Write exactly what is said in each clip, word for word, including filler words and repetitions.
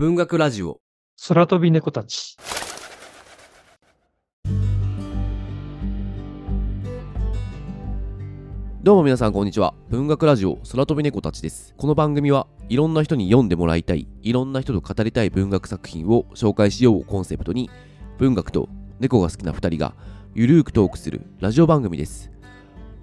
文学ラジオ空飛び猫たち。どうも皆さんこんにちは。文学ラジオ空飛び猫たちです。この番組はいろんな人に読んでもらいたい、いろんな人と語りたい文学作品を紹介しようをコンセプトに、文学と猫が好きなふたりがゆるーくトークするラジオ番組です。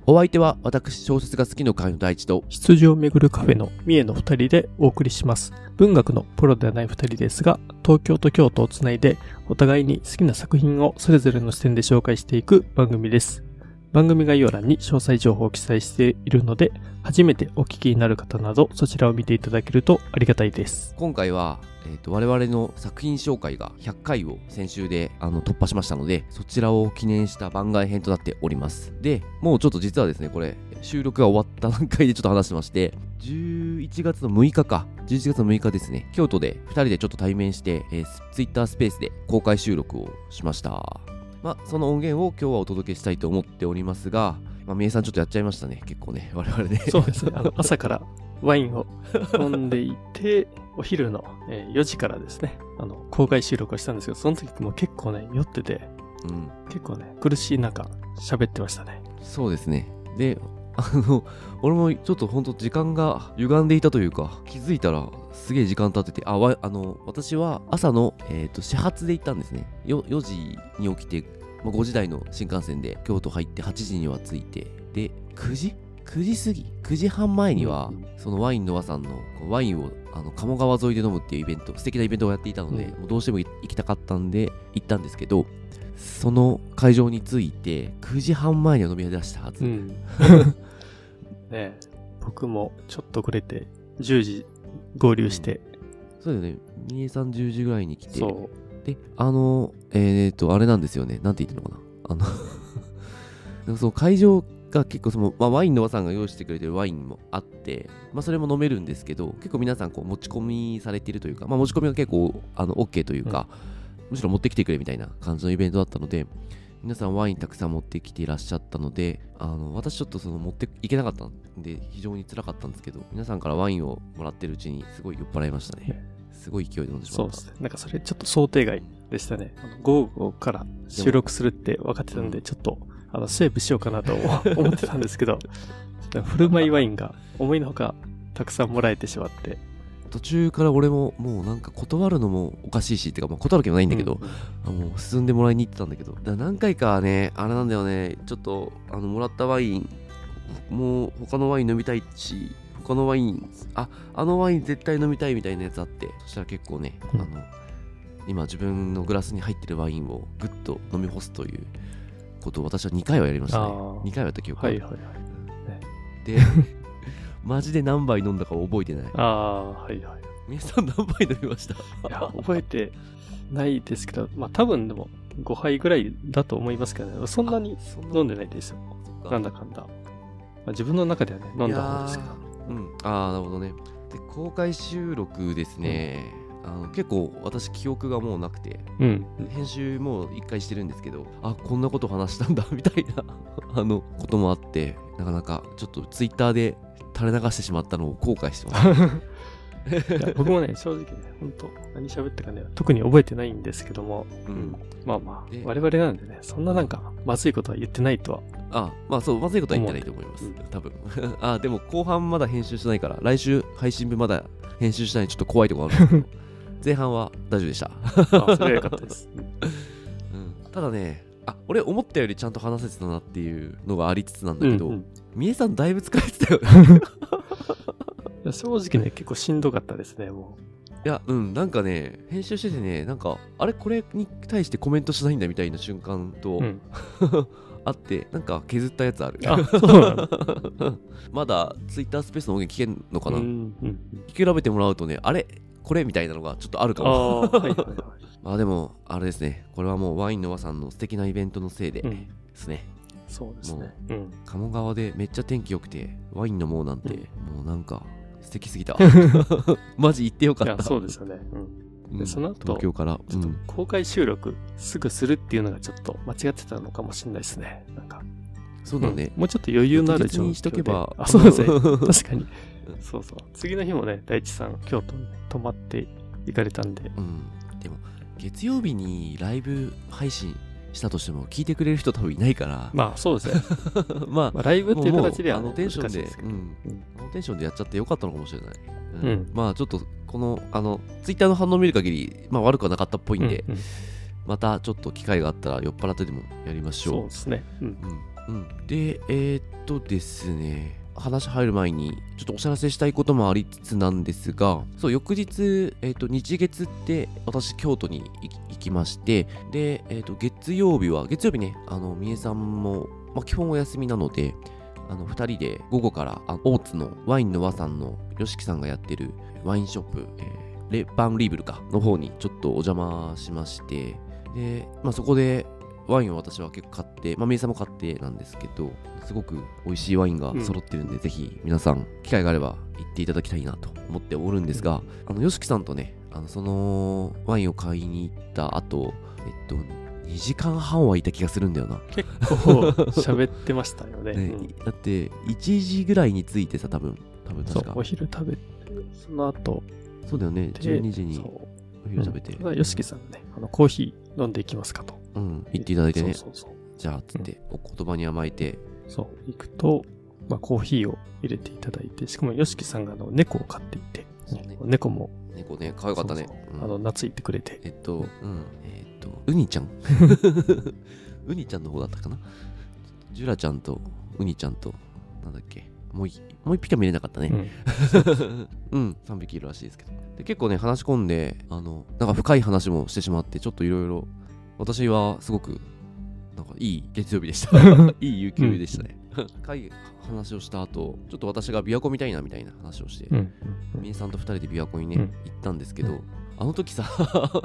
お相手は私、小説が好きの会の大地と羊をめぐるカフェの三重のふたりでお送りします。文学のプロではないふたりですが、東京と京都をつないでお互いに好きな作品をそれぞれの視点で紹介していく番組です。番組概要欄に詳細情報を記載しているので、初めてお聞きになる方などそちらを見ていただけるとありがたいです。今回は、えーと、我々の作品紹介がひゃっかいを先週であの突破しましたので、そちらを記念した番外編となっております。で、もうちょっと実はですね、これ収録が終わった段階でちょっと話してまして、じゅういちがつのむいかかじゅういちがつのむいかですね、京都でふたりでちょっと対面して、えー、Twitter スペースで公開収録をしました。まあ、その音源を今日はお届けしたいと思っておりますが、まあ、三重さんちょっとやっちゃいましたね、結構ね、我々ね。そうですね、あの朝からワインを飲んでいてお昼のよじからですね、あの公開収録をしたんですけど、その時も結構ね酔ってて、うん、結構ね苦しい中喋ってましたね。そうですね。で、あの俺もちょっと本当時間が歪んでいたというか、気づいたらすげえ時間経ってて、あわあの私は朝の、えーと、始発で行ったんですね。よじに起きて、まあ、ごじ台の新幹線で京都入ってはちじには着いて、でくじくじ過ぎくじはんまえには、そのワインの和さんのワインをあの鴨川沿いで飲むっていうイベント、素敵なイベントをやっていたので、うん、もうどうしても行きたかったんで行ったんですけど、その会場に着いてくじはんまえには飲み出したはず、うんね、僕もちょっと遅れてじゅうじ合流して、うん、そうだよね、三重さんじゅうじぐらいに来て、そうで、あのえー、っとあれなんですよね、なんて言ってるのかな、あのその会場が結構その、まあ、ワインの和さんが用意してくれてるワインもあって、まあ、それも飲めるんですけど、結構皆さんこう持ち込みされてるというか、まあ、持ち込みが結構あの OK というか、うん、むしろ持ってきてくれみたいな感じのイベントだったので、皆さんワインたくさん持ってきていらっしゃったので、あの私ちょっとその持っていけなかったんで非常に辛かったんですけど、皆さんからワインをもらってるうちにすごい酔っ払いましたね。すごい勢いで飲んでしまった。そうですね、なんかそれちょっと想定外でしたね。あの午後から収録するって分かってたんで、ちょっとあのセーブしようかなと思ってたんですけど振る舞いワインが思いのほかたくさんもらえてしまって、途中から俺ももうなんか断るのもおかしいしってか、まあ、断る気もないんだけど、うん、もう進んでもらいに行ってたんだけど、だから何回かね、あれなんだよね、ちょっとあのもらったワインもう他のワイン飲みたいし、他のワインああのワイン絶対飲みたいみたいなやつあって、そしたら結構ね、うん、あの今自分のグラスに入ってるワインをぐっと飲み干すということを私はにかいはやりましたね。にかいはやった記憶がある、はいはいはい、でマジで何杯飲んだか覚えてない。ああ、はいはい。皆さん何杯飲みました？いや、覚えてないですけど、まあ多分でもごはいぐらいだと思いますけどね。そんなに飲んでないですよ。なんだかんだ。まあ、自分の中ではね、飲んだ方ですけど。うん。ああ、なるほどね。で、公開収録ですね。うん、あの結構私記憶がもうなくて、うん、編集もう一回してるんですけど、あ、こんなこと話したんだみたいなあのこともあって、なかなかちょっとツイッターで垂れ流してしまったのを後悔してますいや僕もね正直ね、本当何喋ったかね特に覚えてないんですけども、うん、まあまあ我々なんでね、そんななんかまずいことは言ってないとは、あまあそう、まずいことは言ってないと思います、うん、多分あでも後半まだ編集してないから、来週配信分まだ編集してない、ちょっと怖いところあるんですけど前半は大丈夫でしたあ、それはよかったです、うん、ただね、あ、俺思ったよりちゃんと話せてたなっていうのがありつつなんだけど、うんうん、三重さんだいぶ疲れてたよねいや正直ね結構しんどかったですね、もういや、うん、なんかね編集しててね、なんかあれこれに対してコメントしないんだみたいな瞬間と、うん、あって、なんか削ったやつあるあそうなのまだツイッタースペースの音源聞けんのかな、うんうん、聞き比べてもらうとね、あれこれみたいなのがちょっとあるかも。あ、はいはいはい、まあでもあれですね、これはもうワインの和さんの素敵なイベントのせいでですね、うん、そうですね、うん、鴨川でめっちゃ天気良くてワイン飲もうなんて、うん、もうなんか素敵すぎたマジ行ってよかった。いやそうですよね、うん、でその後東京から、うん、ちょっと公開収録すぐするっていうのがちょっと間違ってたのかもしれないですね。なんかそうだね、うん、もうちょっと余裕のある状況でにしとけば、あ、そうですね確かにそうそう、次の日もね大地さん京都に泊まって行かれたんで、うん、でも月曜日にライブ配信したとしても聞いてくれる人多分いないから、まあそうですねまあライブっていう形ではあのテンションで、うん、あのテンションでやっちゃってよかったのかもしれない、うんうん、まあちょっとこのあのツイッターの反応を見る限り、まあ、悪くはなかったっぽいんで、うんうん、またちょっと機会があったら酔っ払ってでもやりましょう。そうですね、うんうんうん、でえー、っとですね、話入る前にちょっとお知らせしたいこともありつつなんですが、そう翌日、えー、と日月って私京都に行きまして、で、えー、と月曜日は月曜日ね、あの三重さんも、まあ、基本お休みなので、あのふたりで午後からあの大津のワインの和さんの yoshiki さんがやってるワインショップ、えー、レ・バン・リーブルかの方にちょっとお邪魔しまして、で、まあ、そこでワインを私は結構買って、まあ、名産も買ってなんですけど、すごく美味しいワインが揃ってるんで、うん、ぜひ皆さん機会があれば行っていただきたいなと思っておるんですが、あのyoshikiさんとね、あのそのワインを買いに行った後、えっとにじかんはんはいた気がするんだよな。結構喋ってましたよね。ね、うん、だっていちじぐらいに着いてさ、多分多分確かお昼食べて、その後そうだよね、じゅうにじにお昼食べて、うん、yoshikiさんがね、あのコーヒー飲んでいきますかと。うん、行っていただいてね、そうそうそう、じゃあつって、うん、お言葉に甘えて、そう行くと、まあ、コーヒーを入れていただいて、しかもyoshikiさんがあの猫を飼っていて、ね、猫も猫ね、可愛かったね、そうそう、うん、あの懐いてくれて、えっと、うん、えー、っとウニちゃんウニちゃんの方だったかな、ジュラちゃんとウニちゃんとなんだっけ、もう一匹は見れなかったね、うん、うん、さんびきいるらしいですけど、で結構ね話し込んで、あのなんか深い話もしてしまって、ちょっといろいろ私はすごくなんかいい月曜日でしたいい有給日でしたね、うん、会議話をした後、ちょっと私が琵琶湖見たいなみたいな話をして、みえさんとふたりで琵琶湖にね、うん、行ったんですけど、うん、あの時さあ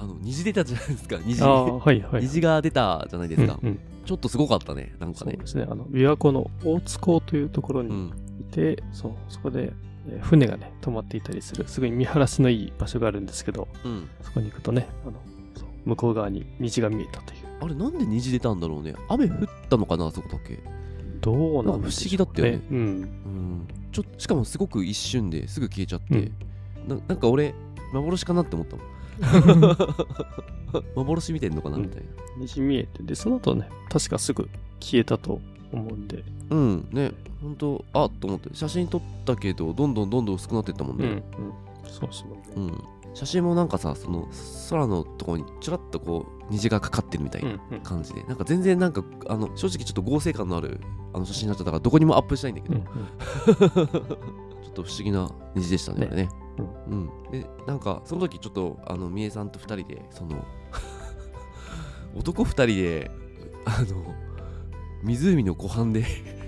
の虹出たじゃないですか、 虹、はいはいはい、虹が出たじゃないですか、うんうん、ちょっとすごかったね、なんかね、そうですね、あの琵琶湖の大津港というところにいて、うん、そうそこで船がね泊まっていたりする、すごい見晴らしのいい場所があるんですけど、うん、そこに行くとね、あの向こう側に虹が見えたという。あれなんで虹出たんだろうね。雨降ったのかな、あそこだけ。どうなんでしょうね。不思議だったよね。うん。うん、ちょしかもすごく一瞬ですぐ消えちゃって、うん、な, なんか俺幻かなって思ったもん。幻見てんのかなみたいな、うん。虹見えて、でその後ね確かすぐ消えたと思うんで。うんね。本当あっと思って写真撮ったけど、どんどんどんどん薄くなっていったもんね。うん、うん、そうそう、ね。うん。写真もなんかさ、その空のところにちらっとこう虹がかかってるみたいな感じで、うんうん、なんか全然なんかあの正直ちょっと合成感のあるあの写真になっちゃったから、どこにもアップしたいんだけど、うんうん、ちょっと不思議な虹でしたね、ね、あれね、うんうん、でなんかその時ちょっとあの三重さんとふたりでその男ふたりであの湖の湖畔で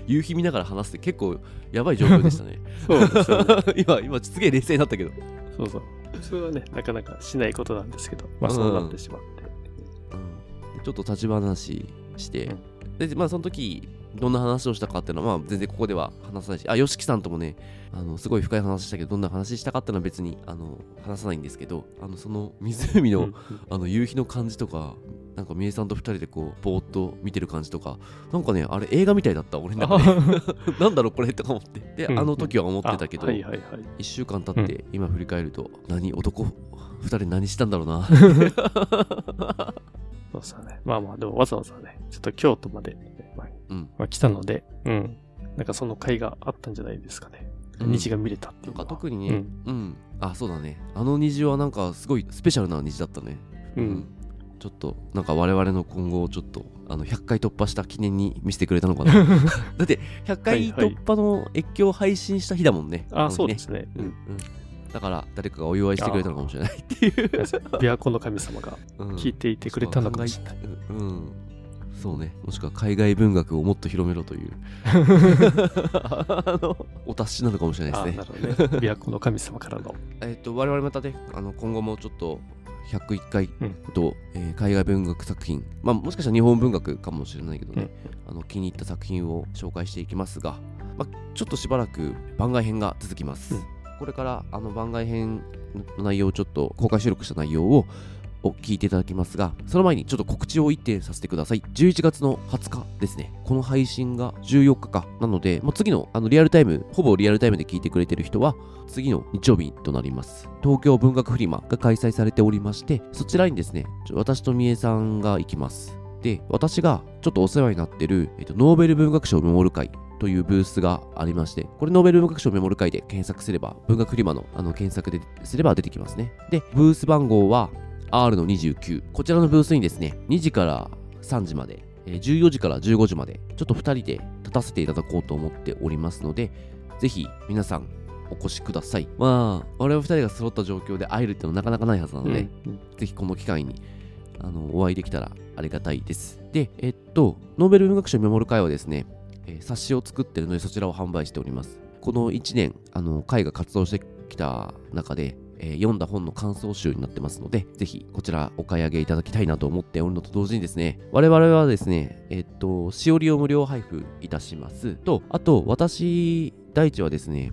夕日見ながら話すって結構やばい状況でしたねそうですよね今今すげえ冷静になったけど、そうそう、それはねなかなかしないことなんですけど、まあそうなってしまって、うんうん、ちょっと立ち話して、うん、でまあその時どんな話をしたかっていうのはまあ全然ここでは話さないし、あyoshikiさんともねあのすごい深い話したけど、どんな話したかっていうのは別にあの話さないんですけど、あのその湖の、うん、あの夕日の感じとか、なんか三重さんとふたりでこうぼーっと見てる感じとか、なんかねあれ映画みたいだった俺の中でなんだろうこれとか思って、であの時は思ってたけど、うんうん、はいはいはい、いっしゅうかん経って今振り返ると、うん、何男ふたり何したんだろうなそうですね、まあまあでもわざわざねちょっと京都まで、まあうんまあ、来たので、うん、なんかその会があったんじゃないですかね、うん、虹が見れたっていうのはなんか特にね、うん、うん、あそうだね、あの虹はなんかすごいスペシャルな虹だったね、うん、うんちょっとなんか我々の今後をちょっとあのひゃっかい突破した記念に見せてくれたのかなだってひゃっかい突破の越境配信した日だもんね、はいはい、あ, あそうですね、うんうん、だから誰かがお祝いしてくれたのかもしれないっていう琵琶湖の神様が聞いていてくれたのかもしれない、うんうん、そうね、もしくは海外文学をもっと広めろというあのお達しなのかもしれないですね、あなるほどね琵琶湖の神様からのえっと我々またねあの今後もちょっとひゃくいっかいと、うんえー、海外文学作品、まあ、もしかしたら日本文学かもしれないけどね、うん、あの気に入った作品を紹介していきますが、まあ、ちょっとしばらく番外編が続きます、うん、これからあの番外編の内容をちょっと公開収録した内容をを聞いていただきますが、その前にちょっと告知をいってんさせてください。じゅういちがつのはつかですね。この配信がじゅうよっかかなので、もう次のあのリアルタイム、ほぼリアルタイムで聞いてくれてる人は次の日曜日となります。東京文学フリマが開催されておりまして、そちらにですね、私とみえさんが行きます。で、私がちょっとお世話になってる、えっと、ノーベル文学賞メモる会というブースがありまして、これノーベル文学賞メモる会で検索すれば、文学フリマのあの検索ですれば出てきますね。で、ブース番号はアールのにじゅうきゅう。こちらのブースにですね、にじからさんじまで、じゅうよじからじゅうごじまで、ちょっとふたりで立たせていただこうと思っておりますので、ぜひ皆さんお越しください。まあ、我々ふたりが揃った状況で会えるってのはなかなかないはずなので、うん、ぜひこの機会にあのお会いできたらありがたいです。で、えっと、ノーベル文学賞メモる会はですね、えー、冊子を作ってるのでそちらを販売しております。このいちねん、あの会が活動してきた中で、えー、読んだ本の感想集になってますので、ぜひこちらお買い上げいただきたいなと思っておるのと同時にですね、我々はですね、えっと、しおりを無料配布いたします。と、あと、私、大地はですね、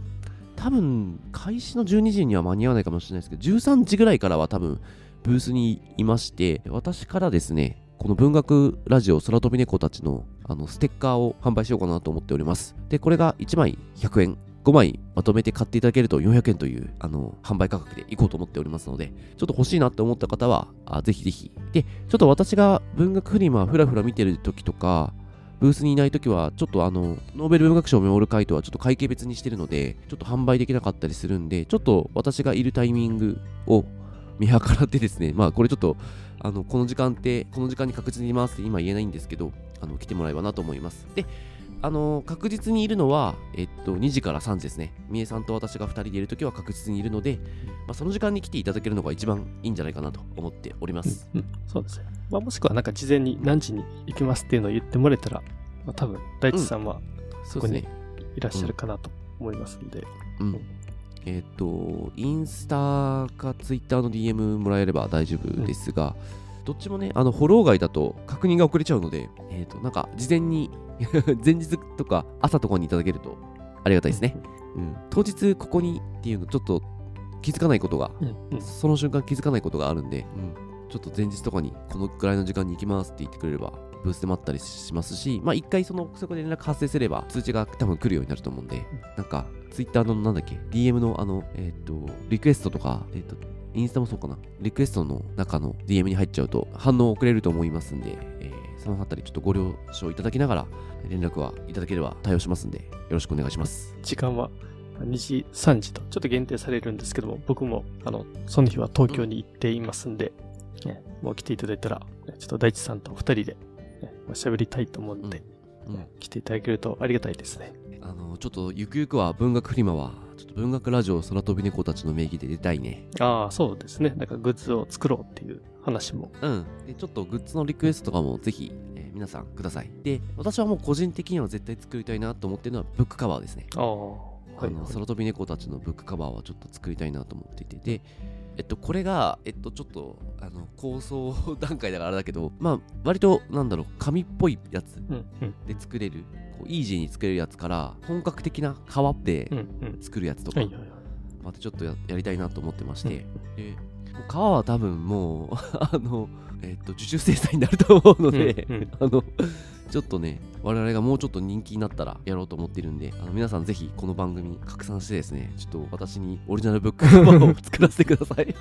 多分、開始のじゅうにじには間に合わないかもしれないですけど、じゅうさんじぐらいからは多分、ブースにいまして、私からですね、この文学ラジオ空飛び猫たちのあのステッカーを販売しようかなと思っております。で、これがいちまいひゃくえん、ごまいまとめて買っていただけるとよんひゃくえんというあの販売価格でいこうと思っておりますので、ちょっと欲しいなって思った方は、あぜひぜひ。で、ちょっと私が文学フリマふらふら見てる時とか、ブースにいないときは、ちょっとあの、ノーベル文学賞メモる会とはちょっと会計別にしてるので、ちょっと販売できなかったりするんで、ちょっと私がいるタイミングを見計らってですね、まあこれちょっと、あの、この時間って、この時間に確実にいますって今言えないんですけど、あの、来てもらえばなと思います。で、あの、確実にいるのは、えっと、にじからさんじですね。みえさんと私がふたりでいるときは確実にいるので、まあ、その時間に来ていただけるのが一番いいんじゃないかなと思っております。うんうん、そうですね。まあ、もしくはなんか事前に何時に行きますっていうのを言ってもらえたら、まあ、多分、大地さんはそこにいらっしゃるかなと思いますんで。うん。うんうんえっと、インスタかツイッターの ディーエム もらえれば大丈夫ですが、うん、どっちもね、あのフォロー外だと確認が遅れちゃうので、えっと、なんか事前に前日とか朝とかにいただけるとありがたいですね。うんうん、当日ここにっていうのちょっと気づかないことが、うんうん、その瞬間気づかないことがあるんで、うん、ちょっと前日とかにこのくらいの時間に行きますって言ってくれればブースで待ったりしますし、まあ一回そのそこで連絡発生すれば通知が多分来るようになると思うんで、なんかツイッターのなんだっけ ディーエム のあのえっとリクエストとかえっとインスタもそうかなリクエストの中の ディーエム に入っちゃうと反応遅れると思いますんで、えー、そのあたりちょっとご了承いただきながら連絡はいただければ対応しますんでよろしくお願いします。時間はにじさんじとちょっと限定されるんですけども、僕もあのその日は東京に行っていますんで、うん、もう来ていただいたらちょっと大地さんとふたりで。喋りたいと思うんで、うんうん、来ていただけるとありがたいですね。あのちょっとゆくゆくは文学フリマはちょっと文学ラジオ空飛び猫たちの名義で出たいね。ああそうですね。なんかグッズを作ろうっていう話も。うん。でちょっとグッズのリクエストとかもぜひ、えー、皆さんください。で私はもう個人的には絶対作りたいなと思ってるのはブックカバーですね。ああ。あの空飛び猫たちのブックカバーはちょっと作りたいなと思っていてで。えっと、これが、えっと、ちょっと、あの、構想段階だからあれだけど、まあ、割と、なんだろう、紙っぽいやつで作れる、こうイージーに作れるやつから、本格的な革で作るやつとか、またちょっと や, やりたいなと思ってまして、で革は多分もう、あの、えっと、受注生産になると思うので、あの、ちょっとね、我々がもうちょっと人気になったらやろうと思ってるんで、あの皆さんぜひこの番組拡散してですね、ちょっと私にオリジナルブックカバーを作らせてください。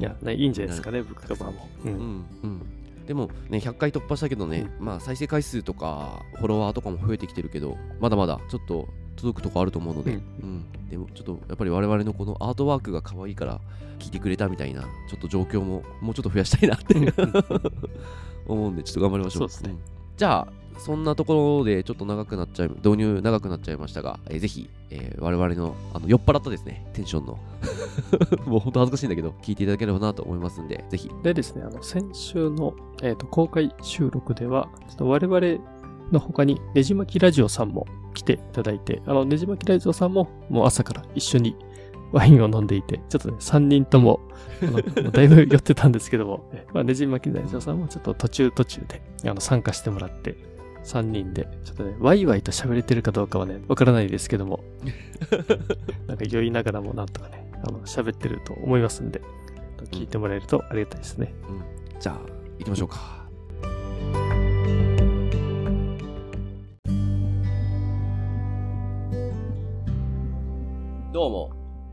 いや、ね、いいんじゃないですかね、ブックカバーも。うんうんうん、でも、ね、ひゃっかい突破したけどね、うん、まあ再生回数とかフォロワーとかも増えてきてるけど、まだまだちょっと届くとこあると思うので、うんうん、でもちょっとやっぱり我々のこのアートワークが可愛いから聞いてくれたみたいな、ちょっと状況ももうちょっと増やしたいなって思うんで、ちょっと頑張りましょう。そうですね。うんじゃあそんなところでちょっと長くなっちゃい導入長くなっちゃいましたが、えー、ぜひ、えー、我々の、 あの酔っ払ったですねテンションのもう本当恥ずかしいんだけど聞いていただければなと思いますんでぜひでですねあの先週の、えー、と公開収録ではちょっと我々の他にねじまきラジオさんも来ていただいてあのねじまきラジオさんももう朝から一緒にワインを飲んでいてちょっとねさんにんともだいぶ寄ってたんですけどもまあねじまき大将さんもちょっと途中途中であの参加してもらってさんにんでちょっとねワイワイと喋れてるかどうかはねわからないですけどもなんか酔いながらもなんとかねあの喋ってると思いますんで聞いてもらえるとありがたいですね、うんうん、じゃあ行きましょうか。どうも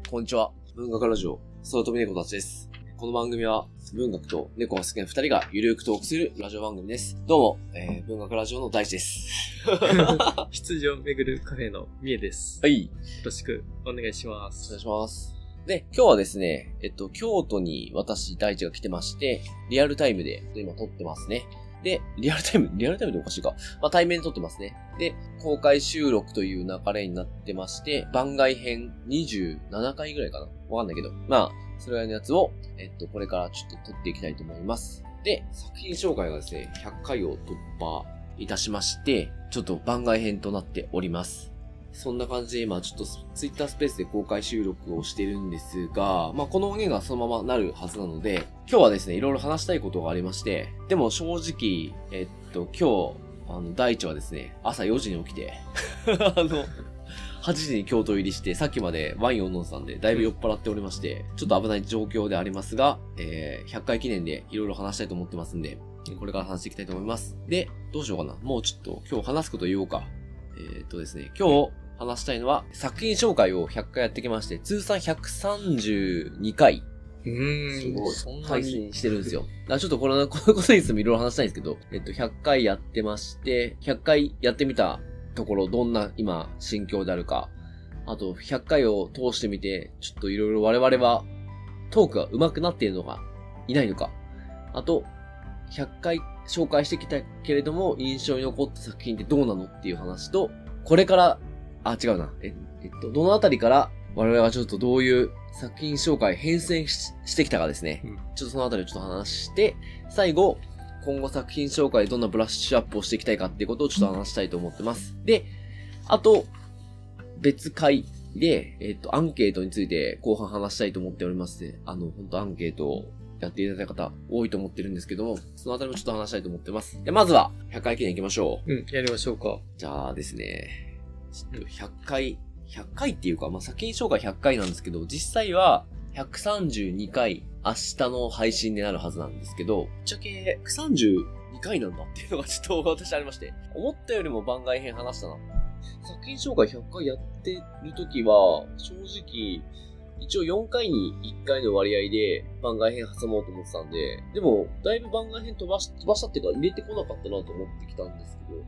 こんにちは、文学ラジオ空飛び猫たちです。この番組は文学と猫が好きなふたりがゆるくトークするラジオ番組です。どうも、えー、文学ラジオの大地です。羊をめぐるカフェのみえです。はい、よろしくお願いします。お願いします。で、今日はですね、えっと京都に私大地が来てまして、リアルタイムで今撮ってますね。で、リアルタイム、リアルタイムでおかしいか。まあ、対面で撮ってますね。で、公開収録という流れになってまして、番外編にじゅうななかいぐらいかな。わかんないけど。まあ、それぐらいのやつを、えっと、これからちょっと撮っていきたいと思います。で、作品紹介がですね、ひゃっかいを突破いたしまして、ちょっと番外編となっております。そんな感じで今ちょっとツイッタースペースで公開収録をしてるんですが、まあ、この音源がそのままなるはずなので、今日はですね、いろいろ話したいことがありまして、でも正直、えっと、今日、あの、大地はですね、朝よじに起きて、あの、はちじに京都入りして、さっきまでワインを飲んでたんで、だいぶ酔っ払っておりまして、ちょっと危ない状況でありますが、えー、ひゃっかい記念でいろいろ話したいと思ってますんで、これから話していきたいと思います。で、どうしようかな。もうちょっと今日話すこと言おうか。えーっとですね、今日話したいのは作品紹介をひゃっかいやってきまして、通算ひゃくさんじゅうにかい、うーん、すごい配信してるんですよ。だからちょっとこのこのことについてもいろいろ話したいんですけど、えっとひゃっかいやってまして、ひゃっかいやってみたところどんな今心境であるか、あとひゃっかいを通してみてちょっといろいろ我々はトークが上手くなっているのかいないのか、あとひゃっかい紹介してきたけれども印象に残った作品ってどうなのっていう話と、これから、あ、違うな。え、えっと、どのあたりから我々はちょっとどういう作品紹介変遷 し, してきたかですね、うん。ちょっとそのあたりをちょっと話して、最後、今後作品紹介どんなブラッシュアップをしていきたいかっていうことをちょっと話したいと思ってます。で、あと、別回で、えっと、アンケートについて後半話したいと思っておりますね。あの、本当アンケートをやっていただいた方多いと思ってるんですけども、そのあたりもちょっと話したいと思ってます。で、まずはひゃっかい記念行きましょう。うん、やりましょうか。じゃあですね、ちょっとひゃっかいひゃっかいっていうか、まあ、作品紹介ひゃっかいなんですけど、実際はひゃくさんじゅうにかい明日の配信になるはずなんですけど、ぶっちゃけひゃくさんじゅうにかいなんだっていうのがちょっと私ありまして、思ったよりも番外編話したな。作品紹介ひゃっかいやってるときは正直一応よんかいにいっかいの割合で番外編挟もうと思ってたんで、でもだいぶ番外編飛ばし、飛ばしたっていうか入れてこなかったなと思ってきたんですけど、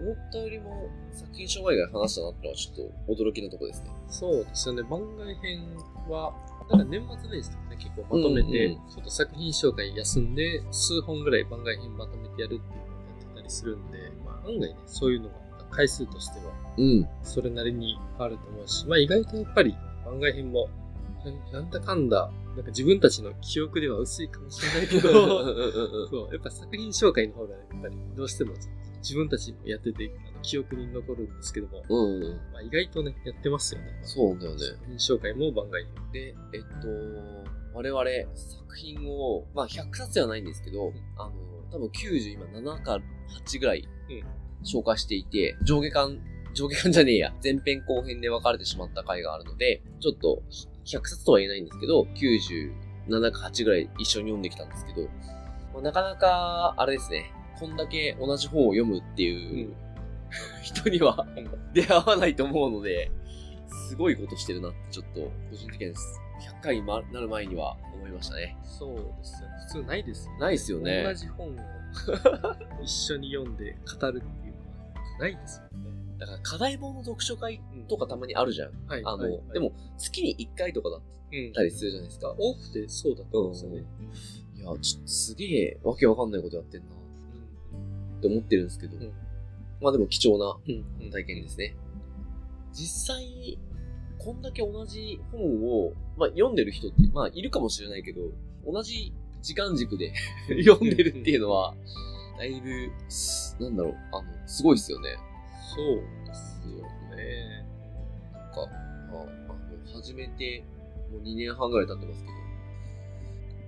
思ったよりも作品紹介以外話したなってのはちょっと驚きなとこですね。そうですよね、番外編はなんか年末年始とかね、結構まとめて、うんうん、ちょっと作品紹介休んで数本ぐらい番外編まとめてやるっていうのをやってたりするんで、まあ、案外ね、そういうのが回数としてはそれなりにあると思うし、うん、まあ意外とやっぱり番外編もなんだかんだ、なんか自分たちの記憶では薄いかもしれないけど、そう、やっぱ作品紹介の方がやっぱりどうしても自分たちもやってて記憶に残るんですけども、うんうん、まあ、意外とね、やってますよね。そうだよね。作品紹介も番外編。で、えっと、我々作品を、まあひゃくさつではないんですけど、うん、あの、多分きゅうじゅう今ななかはちぐらい紹介していて、うん、上下巻、上下巻じゃねえや、前編後編で分かれてしまった回があるので、ちょっと、ひゃくさつとは言えないんですけど、きゅうじゅうななかはちぐらい一緒に読んできたんですけど、まあ、なかなか、あれですね、こんだけ同じ本を読むっていう、うん、人には出会わないと思うので、すごいことしてるなって、ちょっと、個人的にひゃっかいになる前には思いましたね。そうですよね。普通ないですよね。ないですよね。同じ本を一緒に読んで語るっていうのはないですよね。だから課題本の読書会とかたまにあるじゃん。うん、はい、あの、はいはい、でも月にいっかいとかだったりするじゃないですか。うん、多くてそうだったんですよね。うん、いや、ちょっとすげえわけわかんないことやってんな、うん、って思ってるんですけど、うん、まあでも貴重な体験ですね。うんうん、実際、こんだけ同じ本を、まあ読んでる人って、まあいるかもしれないけど、同じ時間軸で読んでるっていうのは、だいぶ、なんだろう、あの、すごいですよね。そうですよね。なんか、まあ、あの、始めてもうにねんはんぐらい経ってますけど、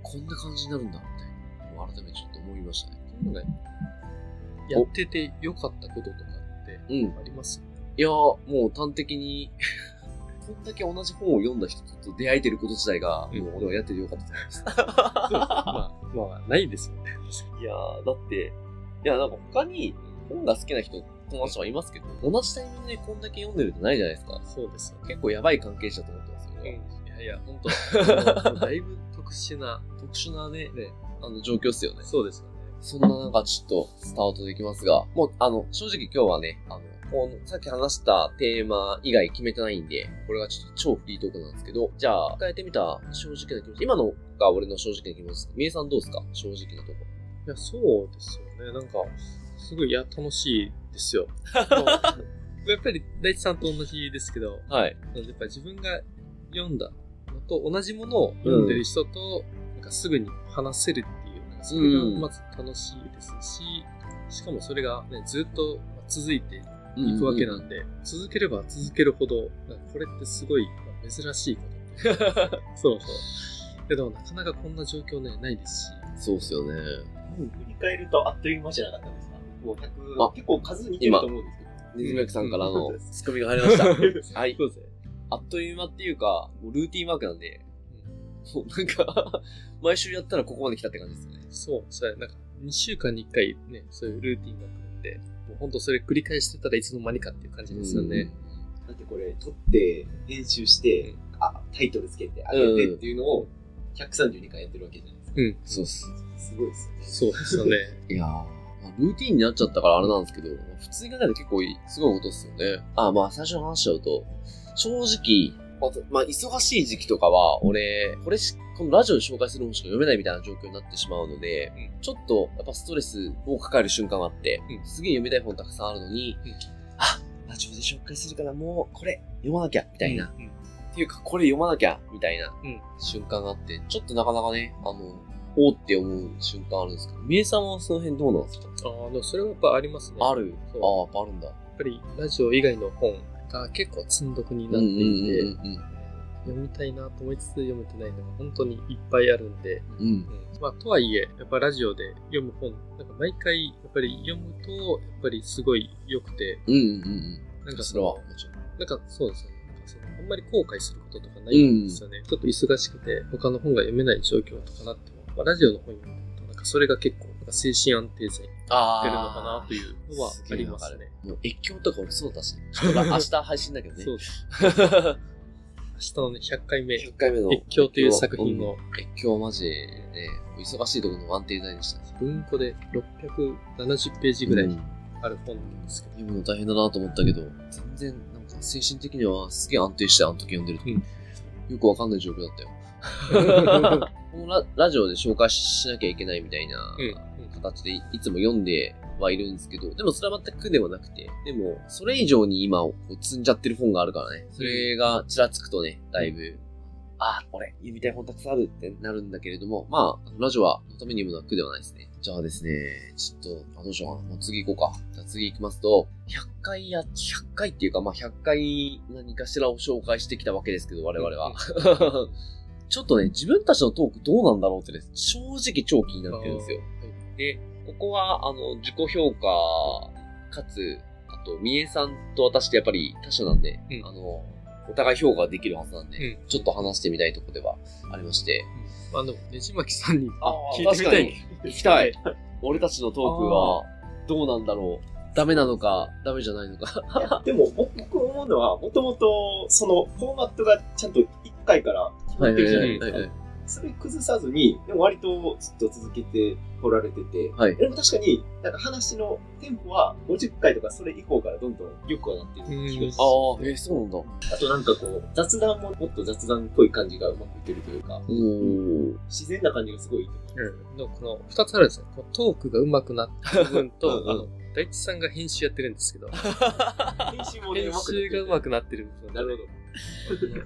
こんな感じになるんだみたいな、改めてちょっと思いましたね。うん、ね、やってて良かったこととかってあります？いやー、もう端的にこんだけ同じ本を読んだ人と出会えてること自体が、うん、もう俺はやっててよかったと思います。まあ、まあ、ないですよね。いやー、だって、いや、なんか他に本が好きな人、友達はいますけど、同じタイミングでこんだけ読んでるってないじゃないですか。そうですよ。結構やばい関係者と思ってますよね。うん、いやいや、ほんと、だいぶ特殊な、特殊なね、ねあの状況っすよね。そうですよね。そんななんかちょっとスタートできますが、もうあの、正直今日はね、あの、このさっき話したテーマ以外決めてないんで、これがちょっと超フリートークなんですけど、じゃあ、変えてみた正直な気持ち。今のが俺の正直な気持ちです。みえさんどうですか？正直なとこ。いや、そうですよね。なんか、すごい、いや、楽しいですよ。やっぱり大地さんと同じですけど、はい。やっぱり自分が読んだのと同じものを読んでる人と、うん、なんかすぐに話せるっていう、なんかそれがまず楽しいですし、うん、しかもそれがね、ずっと続いて、行くわけなんで、うんうん、続ければ続けるほど、なんかこれってすごい、まあ、珍しいことってそうそう。けどなかなかこんな状況ね、ないですし。そうっすよね。うん、振り返るとあっという間じゃなかったですか？もうひゃく、結構数似てると思うんですけど。ねずみやきさんからのツッコミが入りました。はい。そうですね。あっという間っていうか、もうルーティンワークなんで、うん、もうなんか、毎週やったらここまで来たって感じですよね。そう、それ、なんかにしゅうかんにいっかいね、そういうルーティンワークなんで、本当それ繰り返してたらいつの間にかっていう感じですよね。うん、だってこれ撮って編集して、あタイトルつけてあげてっていうのをひゃくさんじゅうにかいやってるわけじゃないですか。うん、そうっす。すごいですよね。そうですよね。いやー、ルーティーンになっちゃったからあれなんですけど、普通に考えたら結構すごいことですよね。あ、まあ最初の話しちゃうと、正直。まあ、忙しい時期とかは、俺、これし、このラジオで紹介する本しか読めないみたいな状況になってしまうので、うん、ちょっと、やっぱストレスを抱える瞬間があって、うん、すげえ読みたい本たくさんあるのに、うん、あ、ラジオで紹介するからもう、これ、読まなきゃ、みたいな。うんうん、っていうか、これ読まなきゃ、みたいな、瞬間があって、ちょっとなかなかね、あの、おーって思う瞬間あるんですけど、みえさんはその辺どうなんですか？ああ、でもそれはやっぱありますね。ある。ああ、やっぱあるんだ。やっぱり、ラジオ以外の本、が結構積んどくになっていて、うんうんうんうん、読みたいなと思いつつ読めてないのが本当にいっぱいあるんで、うんうん、まあとはいえやっぱラジオで読む本なんか毎回やっぱり読むとやっぱりすごい良くて、うんうんうん、なんかそのなんかそうですね、なんかそのあんまり後悔することとかないんですよね、うんうん。ちょっと忙しくて他の本が読めない状況とかなっても、まあ、ラジオの本読むとなんかそれが結構なんか精神安定剤。あ出るのかなというのはありますね。もう越境とか俺そうだし、明日配信だけどね。そうです。明日のねひゃっかいめ、ひゃっかいめの越境という作品の越境マジで、ね、忙しいところの安定剤でした、ね。文庫でろっぴゃくななじゅうページぐらいある本なんですけど、うん、読むの大変だなと思ったけど、全然なんか精神的にはすげえ安定してあの時読んでると、うん、よくわかんない状況だったよ。この ラ, ラジオで紹介しなきゃいけないみたいな。うん形でいつも読んではいるんですけど、でもそれは全く苦ではなくて、でもそれ以上に今こう積んじゃってる本があるからね、それがちらつくとね、だいぶ、うん、あ、俺読みたい本たくさんあるってなるんだけれども、まあラジオはのためにもな苦ではないですね。じゃあですね、ちょっとあどうしようかな、もう次行こうか。じゃあ次行きますと、ひゃっかいやひゃっかいっていうかまあひゃっかい何かしらを紹介してきたわけですけど我々は、うん、ちょっとね自分たちのトークどうなんだろうってです、正直超気になってるんですよ。で、ここは、あの、自己評価、かつ、あと、みえさんと私ってやっぱり他者なんで、うん、あの、お互い評価できるはずなんで、うん、ちょっと話してみたいとこではありまして。うん、まあでも、ねじまきさんに聞いてみたい。聞きたい。俺たちのトークは、どうなんだろう。ダメなのか、ダメじゃないのか。でも、僕思うのは、もともと、その、フォーマットがちゃんといっかいから決まってるじゃないですか。はいはいはいはい、それ崩さずに、でも割とずっと続けてこられてて、はい、でも確かになんか話のテンポはごじゅっかいとかそれ以降からどんどん良くはなってる気がして、ああ、えー、そうなんだ。あとなんかこう雑談ももっと雑談っぽい感じがうまくいってるというか、おー自然な感じがすごいいいと思います。うん、このふたつあるんですね。このトークがうまくなった部分と、うん、あの大地さんが編集やってるんですけど、編集もね、編集がうまくなってるんですよ。なるほど。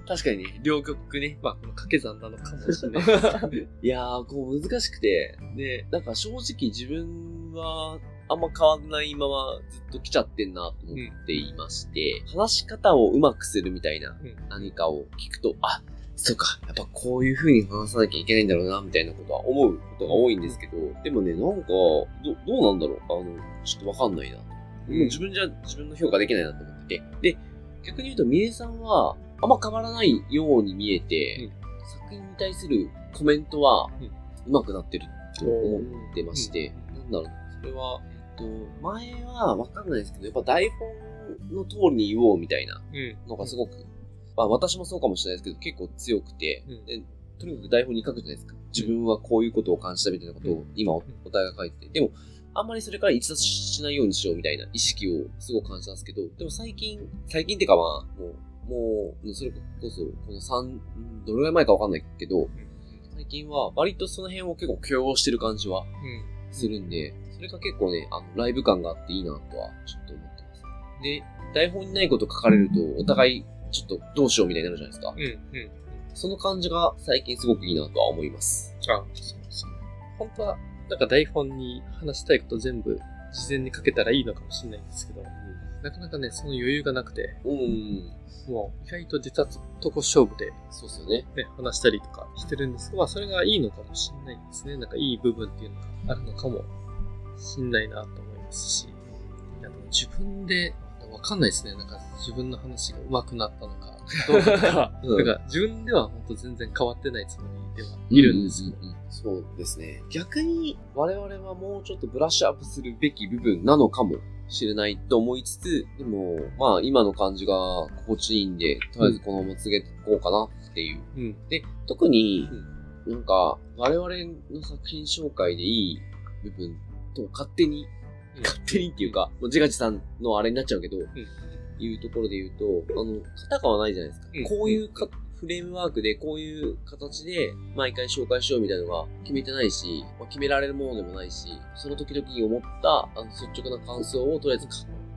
確かにね、両極ね、まあ、掛け算なのかもしれないです。いやー、こう難しくて、で、なんか正直自分はあんま変わらないままずっと来ちゃってんなと思っていまして、うん、話し方をうまくするみたいな何かを聞くと、うん、あ、そうか、やっぱこういう風に話さなきゃいけないんだろうな、みたいなことは思うことが多いんですけど、でもね、なんか、ど、どうなんだろう、あの、ちょっとわかんないな。うん、もう自分じゃ自分の評価できないなと思ってて、で、逆に言うと、みえさんは、あんま変わらないように見えて、うん、作品に対するコメントは上手くなってると思ってまして、うん、なんだろう、それは、えっと、前はわかんないですけど、やっぱ台本の通りに言おうみたいなのがすごく、うんうん、まあ私もそうかもしれないですけど、結構強くて、うん、でとにかく台本に書くじゃないですか。自分はこういうことを感じたみたいなことを今お互いが書いてて、でもあんまりそれから逸脱しないようにしようみたいな意識をすごく感じたんですけど、でも最近、最近ってかまあもう、もうそれこそこのさん、どれぐらい前かわかんないけど、最近は割とその辺を結構許容してる感じはするんで、それが結構ね、あのライブ感があっていいなとはちょっと思ってます。で、台本にないこと書かれるとお互いちょっとどうしようみたいになるじゃないですか。うんうん、その感じが最近すごくいいなとは思います。あ、そうですね。本当は、なんか台本に話したいこと全部事前に書けたらいいのかもしれないんですけど、うん、なかなかね、その余裕がなくて、うん、もう意外と出たとこ勝負で、そうですよね。ね、話したりとかしてるんですけど、まあそれがいいのかもしれないですね。なんかいい部分っていうのがあるのかもしれないなと思いますし、いやでも自分で、わかんないですね。なんか自分の話が上手くなったのかどうかとか、うん、なんか自分では本当全然変わってないつもりではいるんですけど、うんうんうん、そうですね。逆に我々はもうちょっとブラッシュアップするべき部分なのかもしれないと思いつつ、でもまあ今の感じが心地いいんで、とりあえずこのまま続けていこうかなっていう。うん、で特になんか我々の作品紹介でいい部分と勝手に。勝手にっていうか、もうジガジさんのあれになっちゃうけど、うん、いうところで言うと、あの、型がないじゃないですか。うん、こういうかフレームワークで、こういう形で毎回紹介しようみたいなのが決めてないし、まあ、決められるものでもないし、その時々に思ったあの率直な感想をとりあえず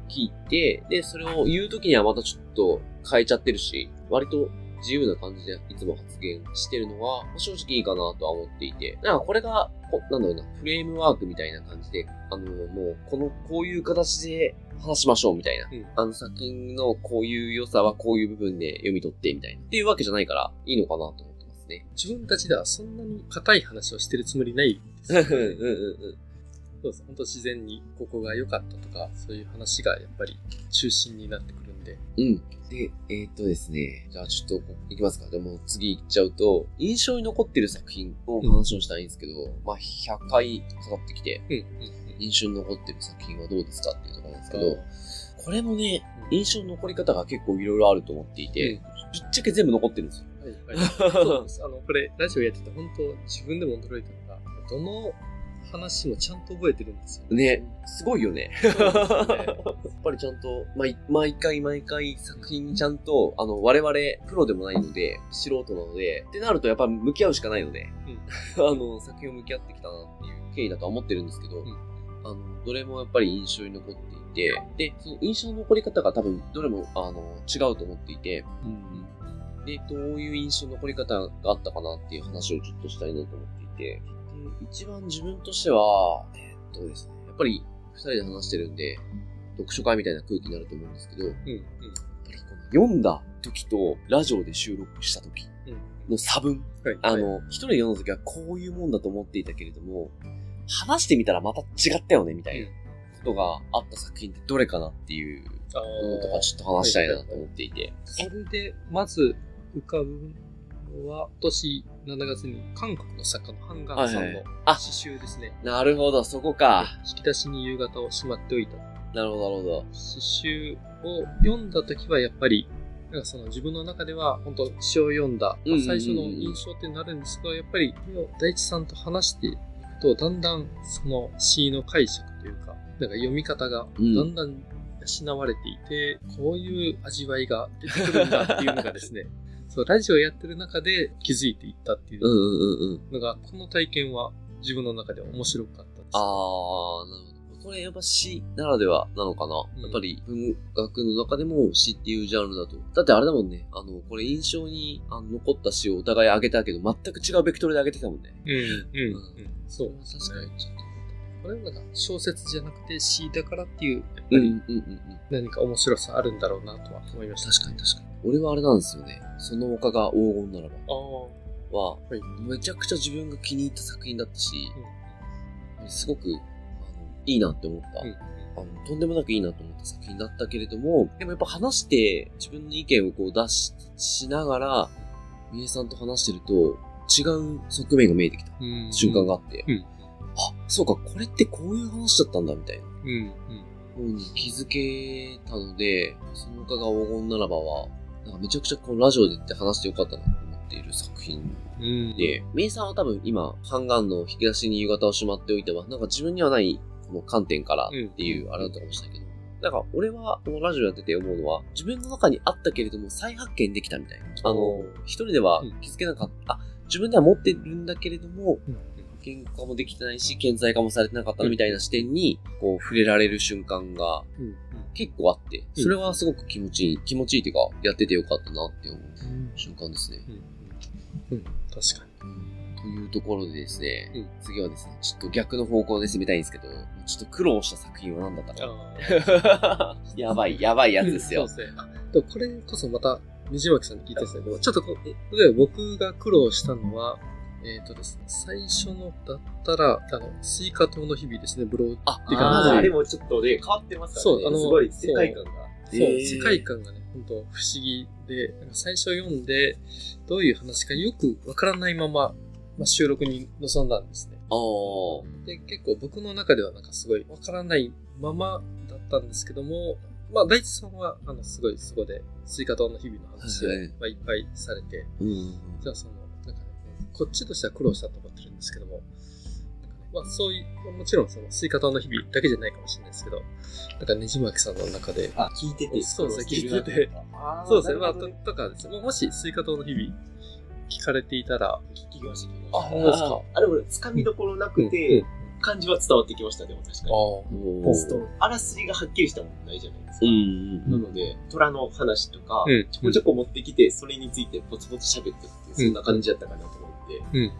聞いて、で、それを言う時にはまたちょっと変えちゃってるし、割と自由な感じでいつも発言してるのは、正直いいかなとは思っていて、なんかこれが、なんだろうな、フレームワークみたいな感じで、あの、もう、この、こういう形で話しましょうみたいな。うん、あの作品のこういう良さはこういう部分で読み取ってみたいな。っていうわけじゃないから、いいのかなと思ってますね。自分たちではそんなに硬い話をしてるつもりないですよね。うんうんうん。そうです。本当自然に、ここが良かったとか、そういう話がやっぱり中心になってくるんで。うん。で、えっとですね。じゃあちょっと行きますか。でも次行っちゃうと、印象に残ってる作品の話をしたらいいんですけど、うん、まあひゃっかい語ってきて、うん、印象に残ってる作品はどうですかっていうところなんですけど、うん、これもね、印象の残り方が結構いろいろあると思っていて、うん、ぶっちゃけ全部残ってるんですよ。はいはい、そうです。あの、これラジオやってて本当自分でも驚いたのが、どの話もちゃんと覚えてるんですよね。ね、すごいよね。そうですよね。やっぱりちゃんと、毎、毎回毎回作品にちゃんと、あの、我々、プロでもないので、素人なので、ってなるとやっぱり向き合うしかないので、うん、あの、作品を向き合ってきたなっていう経緯だとは思ってるんですけど、うん、あの、どれもやっぱり印象に残っていて、で、その印象の残り方が多分、どれも、あの、違うと思っていて、うん、で、どういう印象の残り方があったかなっていう話をちょっとしたいなと思っていて、一番自分としては、えー、っとですね、やっぱり二人で話してるんで、読書会みたいな空気になると思うんですけど、うんうん、やっぱりこの読んだ時とラジオで収録した時の差分、うんはい、あの、一人で読んだ時はこういうもんだと思っていたけれども、話してみたらまた違ったよねみたいなことがあった作品ってどれかなっていうのとかちょっと話したいなと思っていて。それで、まず浮かぶのは、今年、しちがつに韓国の作家のハン・ガンさんの詩集ですね。はいはい、なるほど、そこか。引き出しに夕方をしまっておいた。なるほど、なるほど。詩集を読んだときはやっぱり、なんかその自分の中では本当詩を読んだ、うんうんうん、最初の印象ってなるんですが、やっぱり大地さんと話していくと、だんだんその詩の解釈というか、なんか読み方がだんだん養われていて、うん、こういう味わいが出てくるんだっていうのがですね、そう、ラジオやってる中で気づいていったっていうのが、うんうんうん、この体験は自分の中で面白かったです。あー、なるほど。これやっぱ詩ならではなのかな、うん、やっぱり文学の中でも詩っていうジャンルだと。だってあれだもんね、あの、これ印象にあの残った詩をお互いあげたけど、全く違うベクトルであげてきたもんね。うん、うん、うん。うん、そう。確かにちょっと。これはなんか小説じゃなくて詩だからっていう、やっぱり何か面白さあるんだろうなとは思いました。確かに確かに。俺はあれなんですよね。その丘が黄金ならば。あは、はい、めちゃくちゃ自分が気に入った作品だったし、うん、すごくあのいいなって思ったあのとんでもなくいいなと思った作品だったけれども、でもやっぱ話して自分の意見をこう出し、しながら三重さんと話してると違う側面が見えてきた瞬間があって、うんうん、あ、そうか、これってこういう話だったんだみたいな、うんうん、に気づけたので、その他が黄金ならばはなんかめちゃくちゃこのラジオでって話してよかったなと思っている作品で、メイ、うん、さんは多分今ハンガンの引き出しに夕方をしまっておいてはなんか自分にはないこの観点からっていうあれだったかもしれないけど、なんか俺はこのラジオやってて思うのは自分の中にあったけれども再発見できたみたいな、あの一人では気づけなかった、うん、あ、自分では持ってるんだけれども、うん、言語化もできてないし顕在化もされてなかったみたいな視点にこう触れられる瞬間が結構あって、それはすごく気持ちいい気持ちいいっていうかやっててよかったなって思う瞬間ですね。うん、うん、確かに、うん、というところでですね、うん、次はですねちょっと逆の方向で攻めたいんですけど、ちょっと苦労した作品は何だったかやばいやばいやつですよ、うん、そうですね。あ、でもこれこそまた水巻さんに聞いたんですけど、ちょっとこう例えば僕が苦労したのはえっ、ー、とですね、最初のだったら、あの、スイカ島の日々ですね、ブローっていう感じで。ああ、でもちょっとね、変わってますからね。そう、あの、すごい世界観が。そう、世界観がね、ほんと不思議で、なんか最初読んで、どういう話かよくわからないまま、まあ、収録に臨んだんですね。ああ。で、結構僕の中ではなんかすごいわからないままだったんですけども、まあ、大地さんは、あの、すごいそこで、スイカ島の日々の話を、はいはい、まあ、いっぱいされて、うん、じゃあその、こっちとしては苦労したと思ってるんですけども、なんかね、まあそういう、もちろんそのスイカ島の日々だけじゃないかもしれないですけど、なんかねじまきさんの中で、あ、聞いてて、そうですね、聞いてて、そうですね、まあととかですね、もしスイカ島の日々聞かれていたら、聞きました、聞きました。あ、本当ですか。あれも掴みどころなくて、感じは伝わってきましたね、確かに。ああ、ポスト。あらすじがはっきりしたものないじゃないですか。うん。なので、虎の話とか、ちょこちょこ持ってきて、それについてポツポツ喋ってって、そんな感じだったかなと。うん、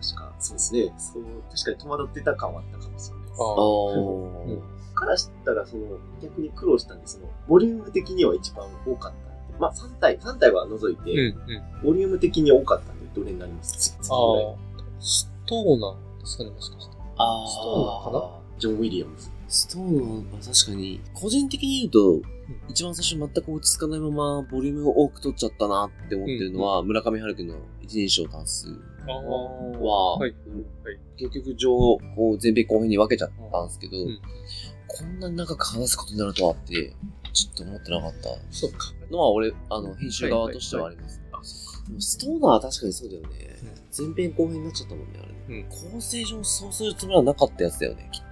確かそうですね。そう、確かに戸惑ってた感はあったかもしれないです。ああ、うん、からしたらその逆に苦労したんで、そのボリューム的には一番多かったんで、まあさんたいは除いて、うんうん、ボリューム的に多かったんでどれになります？ああ、ストーナーですかね、もしかして。ああ、ストーナーかな？ジョン・ウィリアムズ。ストーナーは確かに個人的に言うと、うん、一番最初全く落ち着かないままボリュームを多く取っちゃったなって思ってるのは、うんうん、村上春樹の一年生単数は、はいはい、結局上こう前編後編に分けちゃったんですけど、うん、こんなに長く話すことになるとはってちょっと思ってなかったのは俺あの編集側としてはあります、はいはいはい、でもストーナー確かにそうだよね、うん、前編後編になっちゃったもんねあれ、うん、構成上そうするつもりはなかったやつだよねきっと。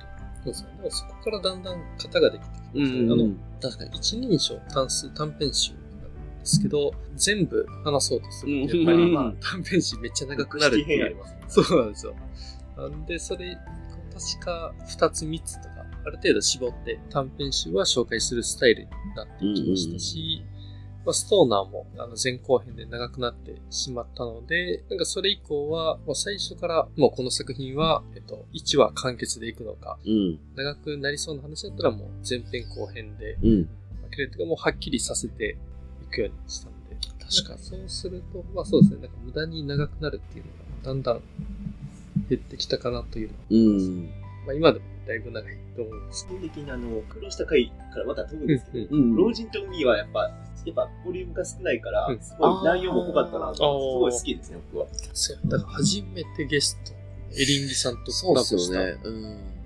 そうですね、でもそこからだんだん型ができてきます、ね、うんうん、あの確かに一人称単数短編集なんですけど、全部話そうとするとやっぱり、まあ、短編集めっちゃ長くなるっていう、ね、そうなんですよ。なんでそれ確かふたつみっつとかある程度絞って短編集は紹介するスタイルになってきましたし、うんうん、まあ、ストーナーもあの前後編で長くなってしまったので、なんかそれ以降はもう最初からもうこの作品は、えっと、いちわ完結でいくのか、うん、長くなりそうな話だったらもう前編後編で、うん、けれどもはっきりさせていくようにしたので、確かそうすると、まあそうですね、なんか無駄に長くなるっていうのがだんだん減ってきたかなというのはあります、うん、まあ、今でもだいぶ長いと思うんですけど、基本的にあの苦労した回からまた飛ぶんですけど、うんうん、老人と海はやっぱやっぱボリュームが少ないから、うん、すごい内容も濃かったなと、すごい好きですね僕は。そうや、だから初めてゲストエリンギさんとコラボした。そうですよね。うん、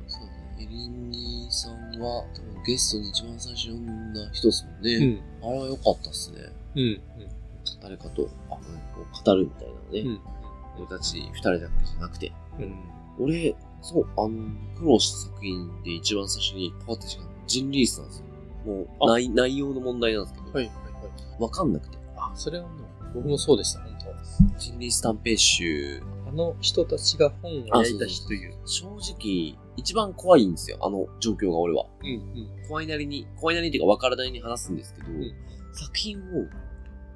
そうね。エリンギさんは多分ゲストに一番最初呼んだ人ですもんね。うん、あれは良かったっすね。うんうん、誰かとあの語るみたいなのね、うん。俺たち二人だけじゃなくて、うん、俺そうあの苦労した作品で一番最初にパーティションジンリースなんですよ。もう内内容の問題なんですけど。はい、わかんなくて。あ、それはもう、僕もそうでした、本当。ジンリース短編集。あの人たちが本を書いた日という。正直、一番怖いんですよ、あの状況が俺は。うんうん、怖いなりに、怖いなりっていうか分からないに話すんですけど、うん、作品を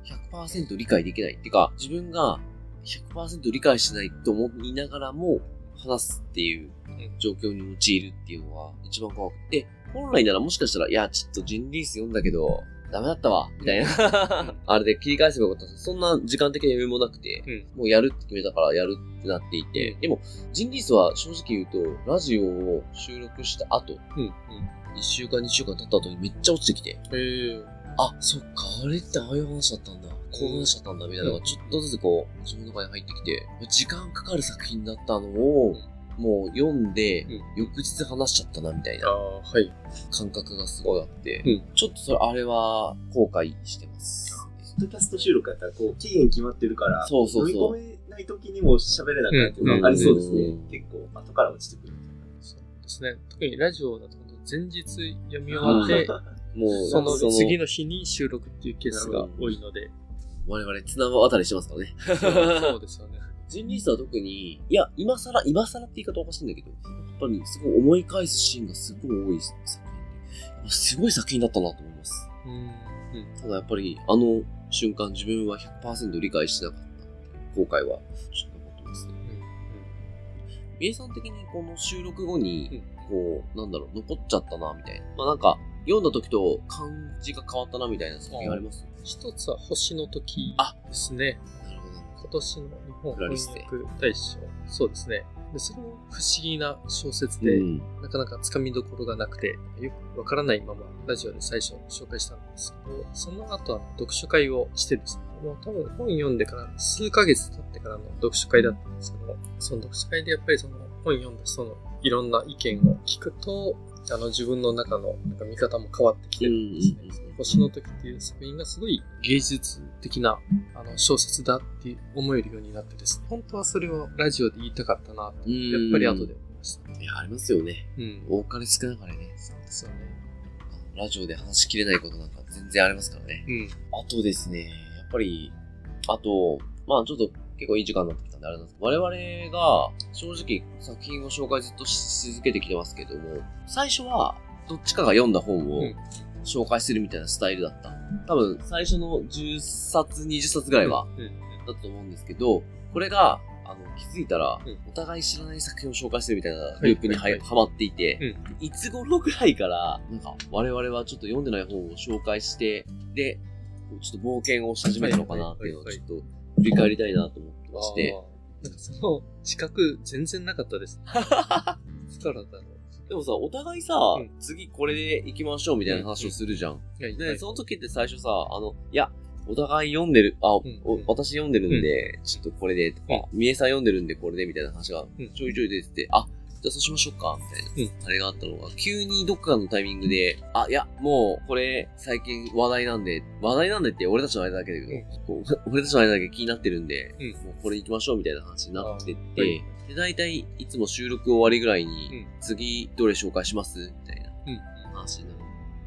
ひゃくパーセント 理解できない。っていうか、自分が ひゃくパーセント 理解しないと思いながらも、話すっていう状況に陥るっていうのは一番怖くて、本来ならもしかしたら、いや、ちょっとジンリース読んだけど、ダメだったわみたいなあれで切り返せばよかったんです。そんな時間的に余裕もなくて、うん、もうやるって決めたからやるってなっていて、でもジンリースは正直言うとラジオを収録した後、うんうん、いっしゅうかんにしゅうかん経った後にめっちゃ落ちてきて、へえ、あ、そっか、あれってああいう話だったんだ、こう話だったんだみたいなのがちょっとずつこう自分の中に入ってきて、時間かかる作品だったのをもう読んで、うん、翌日話しちゃったなみたいな感覚がすごいあって、うん、ちょっとそれあれは後悔してます。ポッドキャスト収録やったらこう期限決まってるから、そうそうそう、飲み込めない時にも喋れなくなっていうのがありそうですね、うんうん。結構後から落ちてくる。そうですね。特にラジオだと前日読み終わって、もうその次の日に収録っていうケースが多いので、我々綱渡りしてますからね。そうですよね。ジンリースは特に、いや、今さら、今さらって言い方おかしいんだけど、やっぱりすごい思い返すシーンがすごい多い作品。すごい作品だったなと思います。うんうん、ただやっぱり、あの瞬間自分は ひゃくパーセント 理解してなかった後悔はちょっと残ってますね。みえさん的にこの収録後に、こう、うん、なんだろう、残っちゃったな、みたいな。まあなんか、読んだ時と感じが変わったな、みたいな作品あります？一つは星の時ですね。今年の日本翻訳大賞、そうですね。でそれも不思議な小説で、うん、なかなかつかみどころがなくてよくわからないままラジオで最初紹介したんですけど、その後は読書会をしてですね、まあ、多分本読んでから数ヶ月経ってからの読書会だったんですけど、その読書会でやっぱりその本読んだ人のいろんな意見を聞くと、あの自分の中のなんか見方も変わってきてるんですね。星の時っていう作品がすごい芸術的なあの小説だって思えるようになってですね、本当はそれをラジオで言いたかったなとやっぱり後で思いました、ね、いやありますよね、うん、多かれ少なかれね。そうですよね。ラジオで話しきれないことなんか全然ありますからね、うん、あとですね、やっぱりあとまあちょっと結構いい時間になってきたんであれなんですけど、我々が正直作品を紹介ずっとし続けてきてますけども、最初はどっちかが読んだ本を紹介するみたいなスタイルだった、うん、多分最初のじゅっさつにじゅっさつぐらいはだったと思うんですけど、これがあの気づいたらお互い知らない作品を紹介するみたいなループにはまっていて、いつ頃ぐらいからなんか我々はちょっと読んでない本を紹介して、でちょっと冒険をし始めたのかなっていうのをちょっと振り返りたいなと思ってまして、なんかその自覚全然なかったですだからだろう。でもさ、お互いさ、うん、次これで行きましょうみたいな話をするじゃん、うんうん、でその時って最初さ、あのいやお互い読んでる、あ、うんうん、私読んでるんで、うん、ちょっとこれでとか、みえさん読んでるんでこれでみたいな話がちょいちょい出てて、うん、あ、じゃあそうしましょうかみたいな、うん、あれがあったのが、急にどっかのタイミングで、あ、いや、もうこれ最近話題なんで、話題なんでって俺たちの間だけだけど、うん、こう俺たちの間だけ気になってるんで、うん、もうこれ行きましょうみたいな話になってって、はい、で大体いつも収録終わりぐらいに、うん、次どれ紹介しますみたいな話なん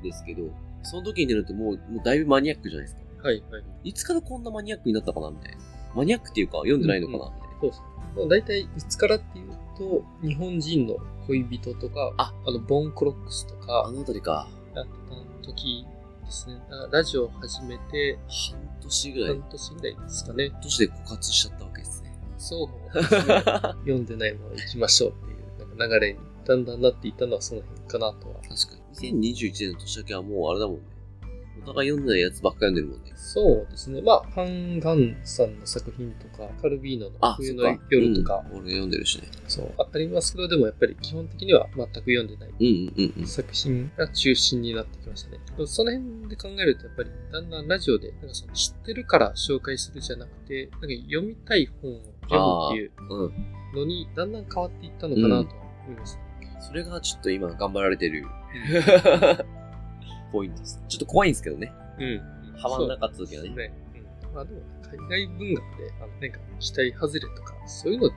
ですけど、その時になるともう、もうだいぶマニアックじゃないですか。はいはい。いつからこんなマニアックになったかなみたいな。マニアックっていうか読んでないのかなみたいな。そうそう。大体いつからっていうと、日本人の恋人とか、あ、あのボン・クロックスとか、あのあたりかやった時ですね。ラジオを始めて半年ぐらい、半年ぐらいですかね。半年で枯渇しちゃったわけですね。そうですね。読んでないもの行きましょうっていうなんか流れにだんだんなっていったのはその辺かなとは。確かににせんにじゅういちねんの年明けはもうあれだもんね。お互い読んでないやつばっかり読んでるもんね。そうですね。まあハン・ガンさんの作品とかカルビーノの冬の夜とか、うん、俺読んでるしね。そうありますけど、でもやっぱり基本的には全く読んでない、うんうんうん、作品が中心になってきましたね。その辺で考えるとやっぱりだんだんラジオでなんかその知ってるから紹介するじゃなくて、なんか読みたい本を読むっていうのにだんだん変わっていったのかなと思います、うん、それがちょっと今頑張られてるちょっと怖いんですけどね。うん。はまんなかった時はね。そうですね。うん。まあでも、海外文学で、あの、なんか、期待外れとか、そういうのって、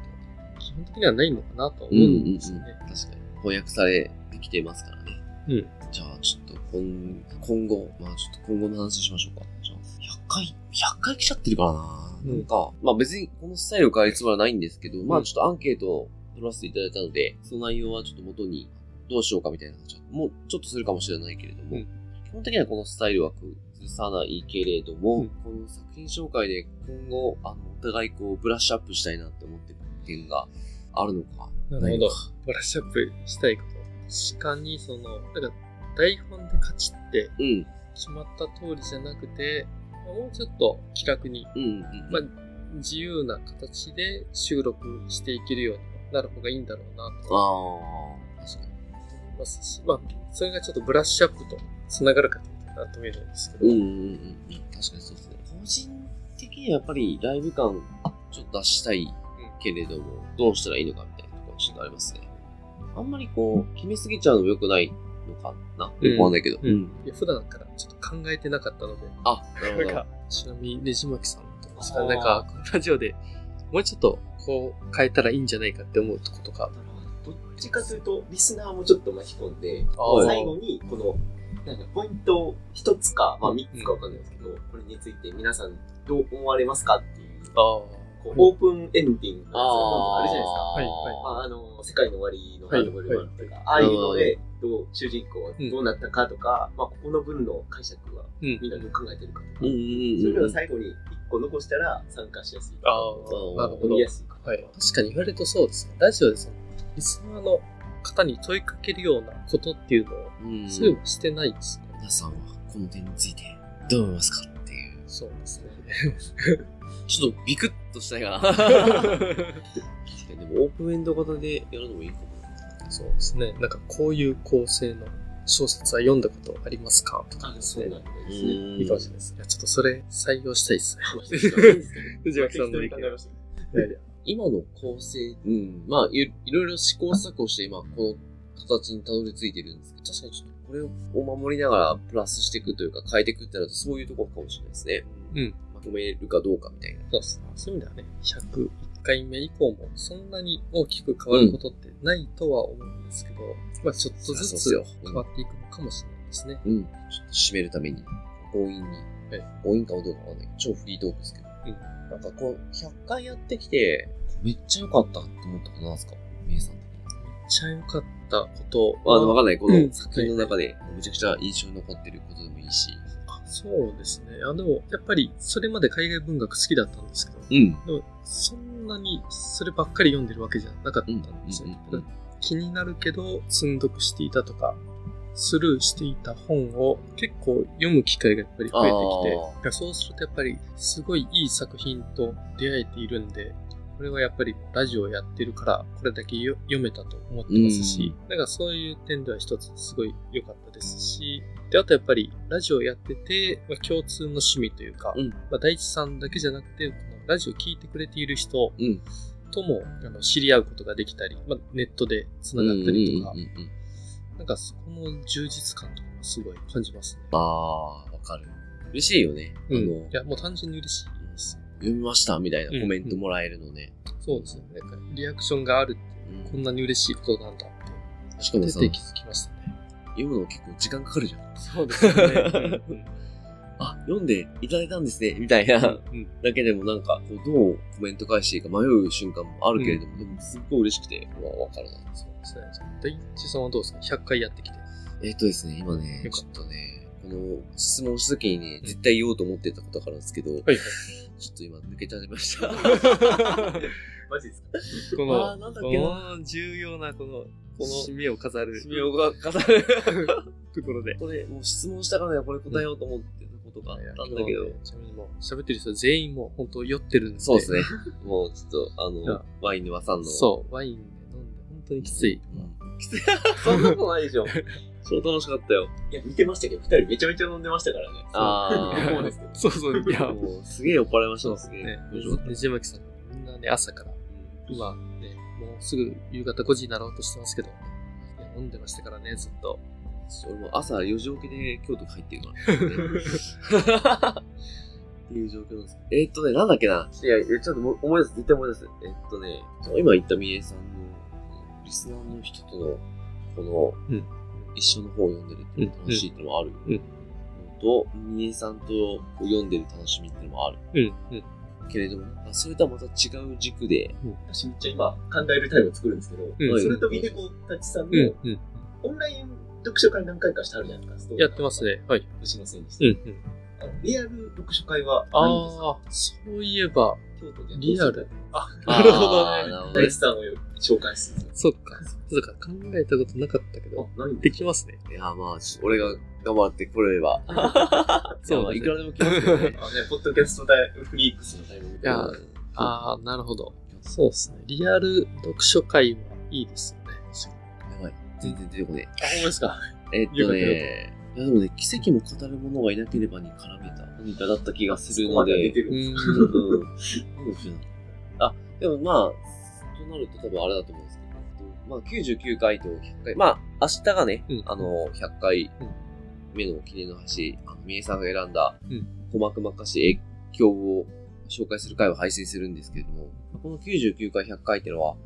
基本的にはないのかなとは思うんですよね。うんうんうん、確かに。翻訳されてきてますからね。うん。じゃあ、ちょっと今、今後、まあちょっと今後の話しましょうか。じゃあ、ひゃっかい、ひゃっかい来ちゃってるからな、うん、なんか、まあ別にこのスタイルを変えるつもりはないんですけど、うん、まあちょっとアンケートを取らせていただいたので、その内容はちょっと元にどうしようかみたいな話は、もうちょっとするかもしれないけれども、うん、基本的にはこのスタイルは崩さないけれども、うん、この作品紹介で今後、あの、お互いこう、ブラッシュアップしたいなって思ってるっていうのがあるのか。なるほど。ブラッシュアップしたいこと。確かに、その、なんか、台本でカチッて、決まった通りじゃなくて、うん、もうちょっと気楽に、うんうんうん、まあ、自由な形で収録していけるようになる方がいいんだろうなと。ああ、確かに。ますし、まあ、それがちょっとブラッシュアップとつながるかというとなんとも言えないんですけど。うんうんうん。確かにそうですね。個人的にはやっぱりライブ感ちょっと出したいけれども、うん、どうしたらいいのかみたいなところちょっとありますね。あんまりこう、決めすぎちゃうのも良くないのかな、うん、よくわかんないけど。うんうん、いや普段からちょっと考えてなかったので。あ、なるほど。なんかちなみにねじまきさんとか、なんかラジオでもうちょっとこう変えたらいいんじゃないかって思うとことか。どっちかというと、リスナーもちょっと巻き込んで、最後にこの、なんかポイントをひとつか、まあみっつかわかんないですけど、うん、これについて皆さんどう思われますかっていう。あこうオープンエンディングあるじゃないですか。はいはい、あ, あの世界の終わりのハンドボールとか、はいはい、ああいうのでどう主人公はどうなったかとか、うん、まあここの文の解釈はみんなどう考えてるかとか、うん、そういうのを最後にいっこ残したら参加しやすいとか、あ読みやすいとか、はい。確かに言われるとそうですね。ラジオでそのリスナーの方に問いかけるようなことっていうのを、うん、そういうのしてないですね。皆さんはこの点についてどう思いますかっていう。そうですね。ちょっとビクッとしたいかな。確かに、でもオープンエンド型でやるのもいいかも。そうですね。なんかこういう構成の小説は読んだことありますかとかですね。そうなんですね。いいかもしれないです。いや、ちょっとそれ採用したいですね。藤巻さんの意見。今の構成、うん、まあいろいろ試行錯誤して今この形にたどり着いてるんですけど、確かにちょっとこれを守りながらプラスしていくというか変えていくってなるとそういうところかもしれないですね。うん。止めるかどうかみたいな。そうですね。そういう意味ではね、ひゃくいっかいめ以降もそんなに大きく変わることってないとは思うんですけど、うん、まあちょっとずつ変わっていくのかもしれないですね。うん。ちょっと締めるために、強引に、強引かはどうかわかんないけど、超フリートークですけど、うん、なんかこう、ひゃっかいやってきて、めっちゃ良かったって思ったことなんですか？みえさん的に。めっちゃ良かったことは、わかんない。この作品の中で、めちゃくちゃ印象に残ってることでもいいし、そうですね。あ、でも、やっぱり、それまで海外文学好きだったんですけど、うん、でもそんなにそればっかり読んでるわけじゃなかったんですよ。うんうんうん、気になるけど、積読していたとか、スルーしていた本を結構読む機会がやっぱり増えてきて、そうするとやっぱり、すごいいい作品と出会えているんで、これはやっぱりラジオやってるから、これだけ読めたと思ってますし、うん、なんかそういう点では一つすごい良かったですし、で、あとやっぱりラジオやってて、まあ、共通の趣味というか、うん、まあ、大地さんだけじゃなくて、このラジオ聞いてくれている人とも、うん、あの知り合うことができたり、まあ、ネットでつながったりとか、うんうんうんうん、なんかそこの充実感とかもすごい感じますね。ああ、わかる。嬉しいよね。うん、あのいや、もう単純に嬉しい。読みましたみたいなコメントもらえるのね、うんうん、そうですね。なんかリアクションがあるって、うん、こんなに嬉しいことなんだってしかもさ出て気づきましたね。読むの結構時間かかるじゃん。そうですね。あ、読んでいただいたんですねみたいな、うんうん、だけでもなんかこうどうコメント返していいか迷う瞬間もあるけれども、うん、でもすっごい嬉しくてわかるな。そうですね。大地さんはどうですか？ひゃっかいやってきて。えーっとですね、今ねちょっとねこの質問した時にね、うん、絶対言おうと思ってたことからですけど、はいはい、ちょっと今抜けちゃいました。マジですか？この、なんだっけな、重要なこの、この締めを飾る。締めを飾るところで。これ、もう質問したからね、これ答えようと思ってたことがあったんだけど。うんね、ちなみにもう、喋ってる人全員もう本当酔ってるんで。そうですね。もうちょっと、あの、ワインで和さんの。そう、ワインで飲んで、本当にきつい。うん、きつい。そんなことないでしょ。超楽しかったよ。いや、見てましたけど、二人めちゃめちゃ飲んでましたからね。ああ、そうですね。そうそう。いや、もう、すげえ酔っ払いました。すげえ。ね、ねじまきさん、みんなね、朝から、今、ね、もうすぐ夕方ごじになろうとしてますけど、飲んでましたからね、ずっと。俺も朝よじ起きで京都帰ってるから、ね。っていう状況なんですけど。えー、っとね、なんだっけな。いや、ちょっと思い出す、絶対思い出す。えー、っとね、今言ったみえさんの、リスナーの人との、この、うん一緒の本を読んでるっていうの楽しいってのもある、うんうん、とみえさんと読んでる楽しみってのもある、うんうん、けれどもそれとはまた違う軸で、うん、私めっちゃ今考えるタイムを作るんですけど、うん、それとみねこたちさんも、うんうん、オンライン読書会何回かしてあるじゃないですか。やってますね。はい。うちのせいにして、うんうん、リアル読書会はないんですか？あ、そういえば京都でリアル。あ、なるほどね。大地さんを紹介する。そっか。そうか。考えたことなかったけど、できますね。いや、まあ、俺が頑張ってこれば。そう、まあ、いくらでも来ますよね。あ、ね、ポッドキャストでフリークスのタイミングで。いや、あー、なるほど。そうですね。リアル読書会はいいですよね。やばい。全然出てこねえ。あ、ほんまですか。えー、っとね、いやでもね、奇跡も語る者がいなければに絡めた何かだった気がするので。うんうん。あ、でもまあ、となると多分あれだと思うんですけど、まあきゅうじゅうきゅうかいとひゃっかい、まあ明日がね、うん、あの、ひゃっかいめの記念の橋、あの、三重さんが選んだ、鼓膜まかし越境を紹介する回を配信するんですけれども、このきゅうじゅうきゅうかいひゃっかいっていうのは、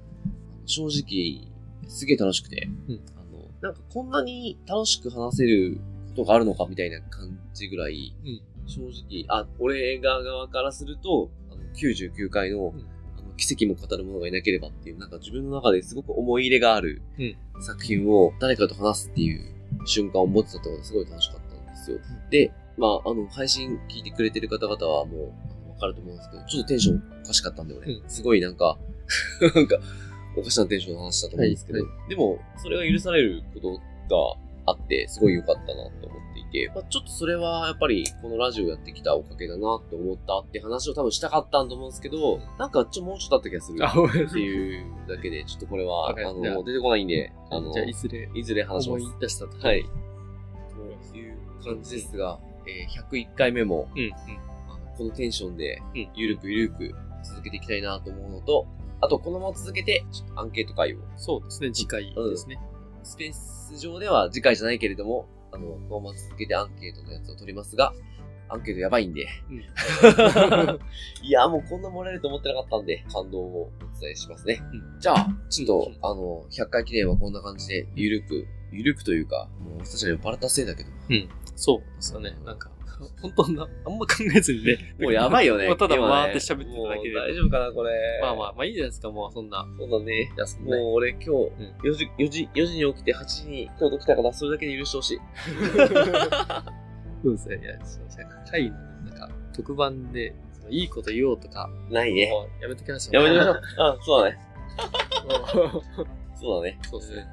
正直、すげえ楽しくて、うん、あの、なんかこんなに楽しく話せることがあるのかみたいな感じぐらい、うん、正直、あ、俺が側からすると、あのきゅうじゅうきゅうかいの、うん、あの奇跡も語る者がいなければっていう、なんか自分の中ですごく思い入れがある作品を誰かと話すっていう瞬間を持ってたってことがすごい楽しかったんですよ。うん、で、まあ、あの、配信聞いてくれてる方々はもうわかると思うんですけど、ちょっとテンションおかしかったんで俺、うん、すごいなんか、なんか、おかしなテンションの話だと思うんですけど、はいはい、でも、それが許されることがあって、すごい良かったなと思っていて、まあ、ちょっとそれはやっぱり、このラジオやってきたおかげだなって思ったって話を多分したかったんと思うんですけど、なんかちょっともうちょっとあった気がするっていうだけで、ちょっとこれは、あの、出てこないんで、あの、じゃあいずれ、いずれ話します。思い出したと。はい。という感じですが、えー、ひゃくいっかいめも、うんうん、あのこのテンションで、ゆるくゆるく続けていきたいなと思うのと、あと、このまま続けて、ちょっとアンケート会を。そうですね、次回ですね、うん。スペース上では次回じゃないけれども、あの、このまま続けてアンケートのやつを取りますが、アンケートやばいんで。うん、いや、もうこんなもらえると思ってなかったんで、感動をお伝えしますね。うん、じゃあ、ちょっと、あの、ひゃっかい記念はこんな感じで、ゆるく、ゆるくというか、もう確かにバラたせいだけど。うん、そうですよね、なんか。本当な、あんま考えずにね。もうやばいよね。ただわーって喋ってただけで。大丈夫かな、これ。まあまあ、まあいいじゃないですか、もうそんな。そうだね。もう俺今日、よじ、よじ、よじに起きてはちじに今日起きたから、それだけで許してほしい。そうですね。いや、会の、なんか、特番で、いいこと言おうとか。ないね。やめときましょう。やめときましょう。あ、そうだね。そうだね。そうですね。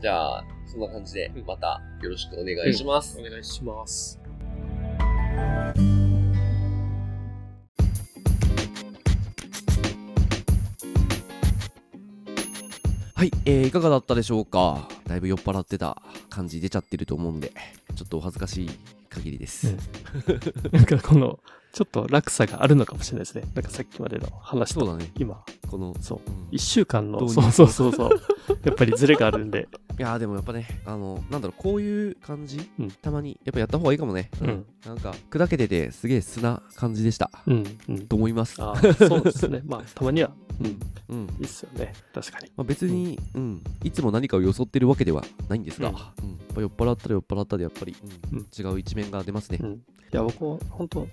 じゃあ、そんな感じで、またよろしくお願いします。お願いします。はい、えー、いかがだったでしょうか。だいぶ酔っ払ってた感じ出ちゃってると思うんで、ちょっとお恥ずかしい限りです、うん、なんかこのちょっと落差があるのかもしれないですね。なんかさっきまでの話とそうだ、ね、今このそう、うん、いっしゅうかんのそうそうそうそうやっぱりズレがあるんで、いやでもやっぱね、あのなんだろう、こういう感じ、うん、たまにやっぱやった方がいいかもね、うんうん、なんか砕けててすげえ素な感じでした、うんうん、と思います。あ、そうですね。まあたまにはうんうん、いいっすよね。確かに、まあ、別に、うんうん、いつも何かをよそってるわけではないんですが、うんうん、やっぱ酔っ払ったら酔っ払ったでやっぱり、うんうん、違う一面が出ますね、うん、いや僕は本当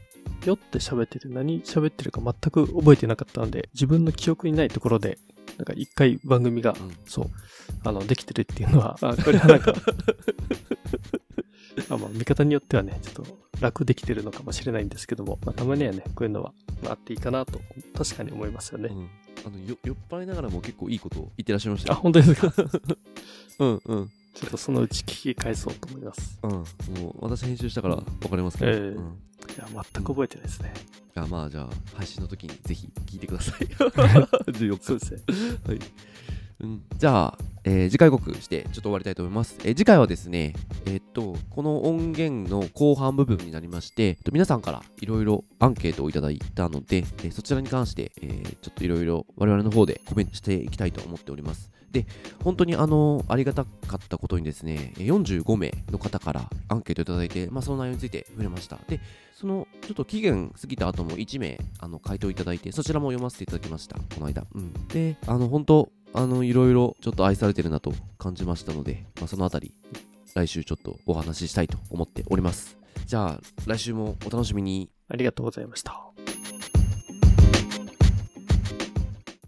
酔って喋ってて何喋ってるか全く覚えてなかったので、自分の記憶にないところでなんか一回番組が、うん、そうあのできてるっていうのは、あ、これはなんかあ、まあ、見方によってはねちょっと楽できてるのかもしれないんですけども、まあ、たまにはねこういうのは、まあ、あっていいかなと確かに思いますよね、うん、あのよ酔っ払いながらも結構いいこと言ってらっしゃいました。あ、本当ですか。うんうん、ちょっとそのうち聞き返そうと思います。うん、もう私編集したから分かりますけど、えーうん、いや全く覚えてないですね、うん、いやまあじゃあ配信の時にぜひ聞いてください。じゅうよっか。そうですね。はい、うん、じゃあ、えー、次回予告してちょっと終わりたいと思います、えー、次回はですね、えー、っとこの音源の後半部分になりまして、えっと、皆さんからいろいろアンケートをいただいたので、えー、そちらに関して、えー、ちょっといろいろ我々の方でコメントしていきたいと思っております。で、本当にあのありがたかったことにですね、よんじゅうごめいの方からアンケートいただいて、まあ、その内容について触れました。で、そのちょっと期限過ぎた後もいちめいあの回答いただいて、そちらも読ませていただきました、この間、うん、で、あの本当あのいろいろちょっと愛されてるなと感じましたので、まあ、そのあたり来週ちょっとお話ししたいと思っております。じゃあ来週もお楽しみに。ありがとうございました。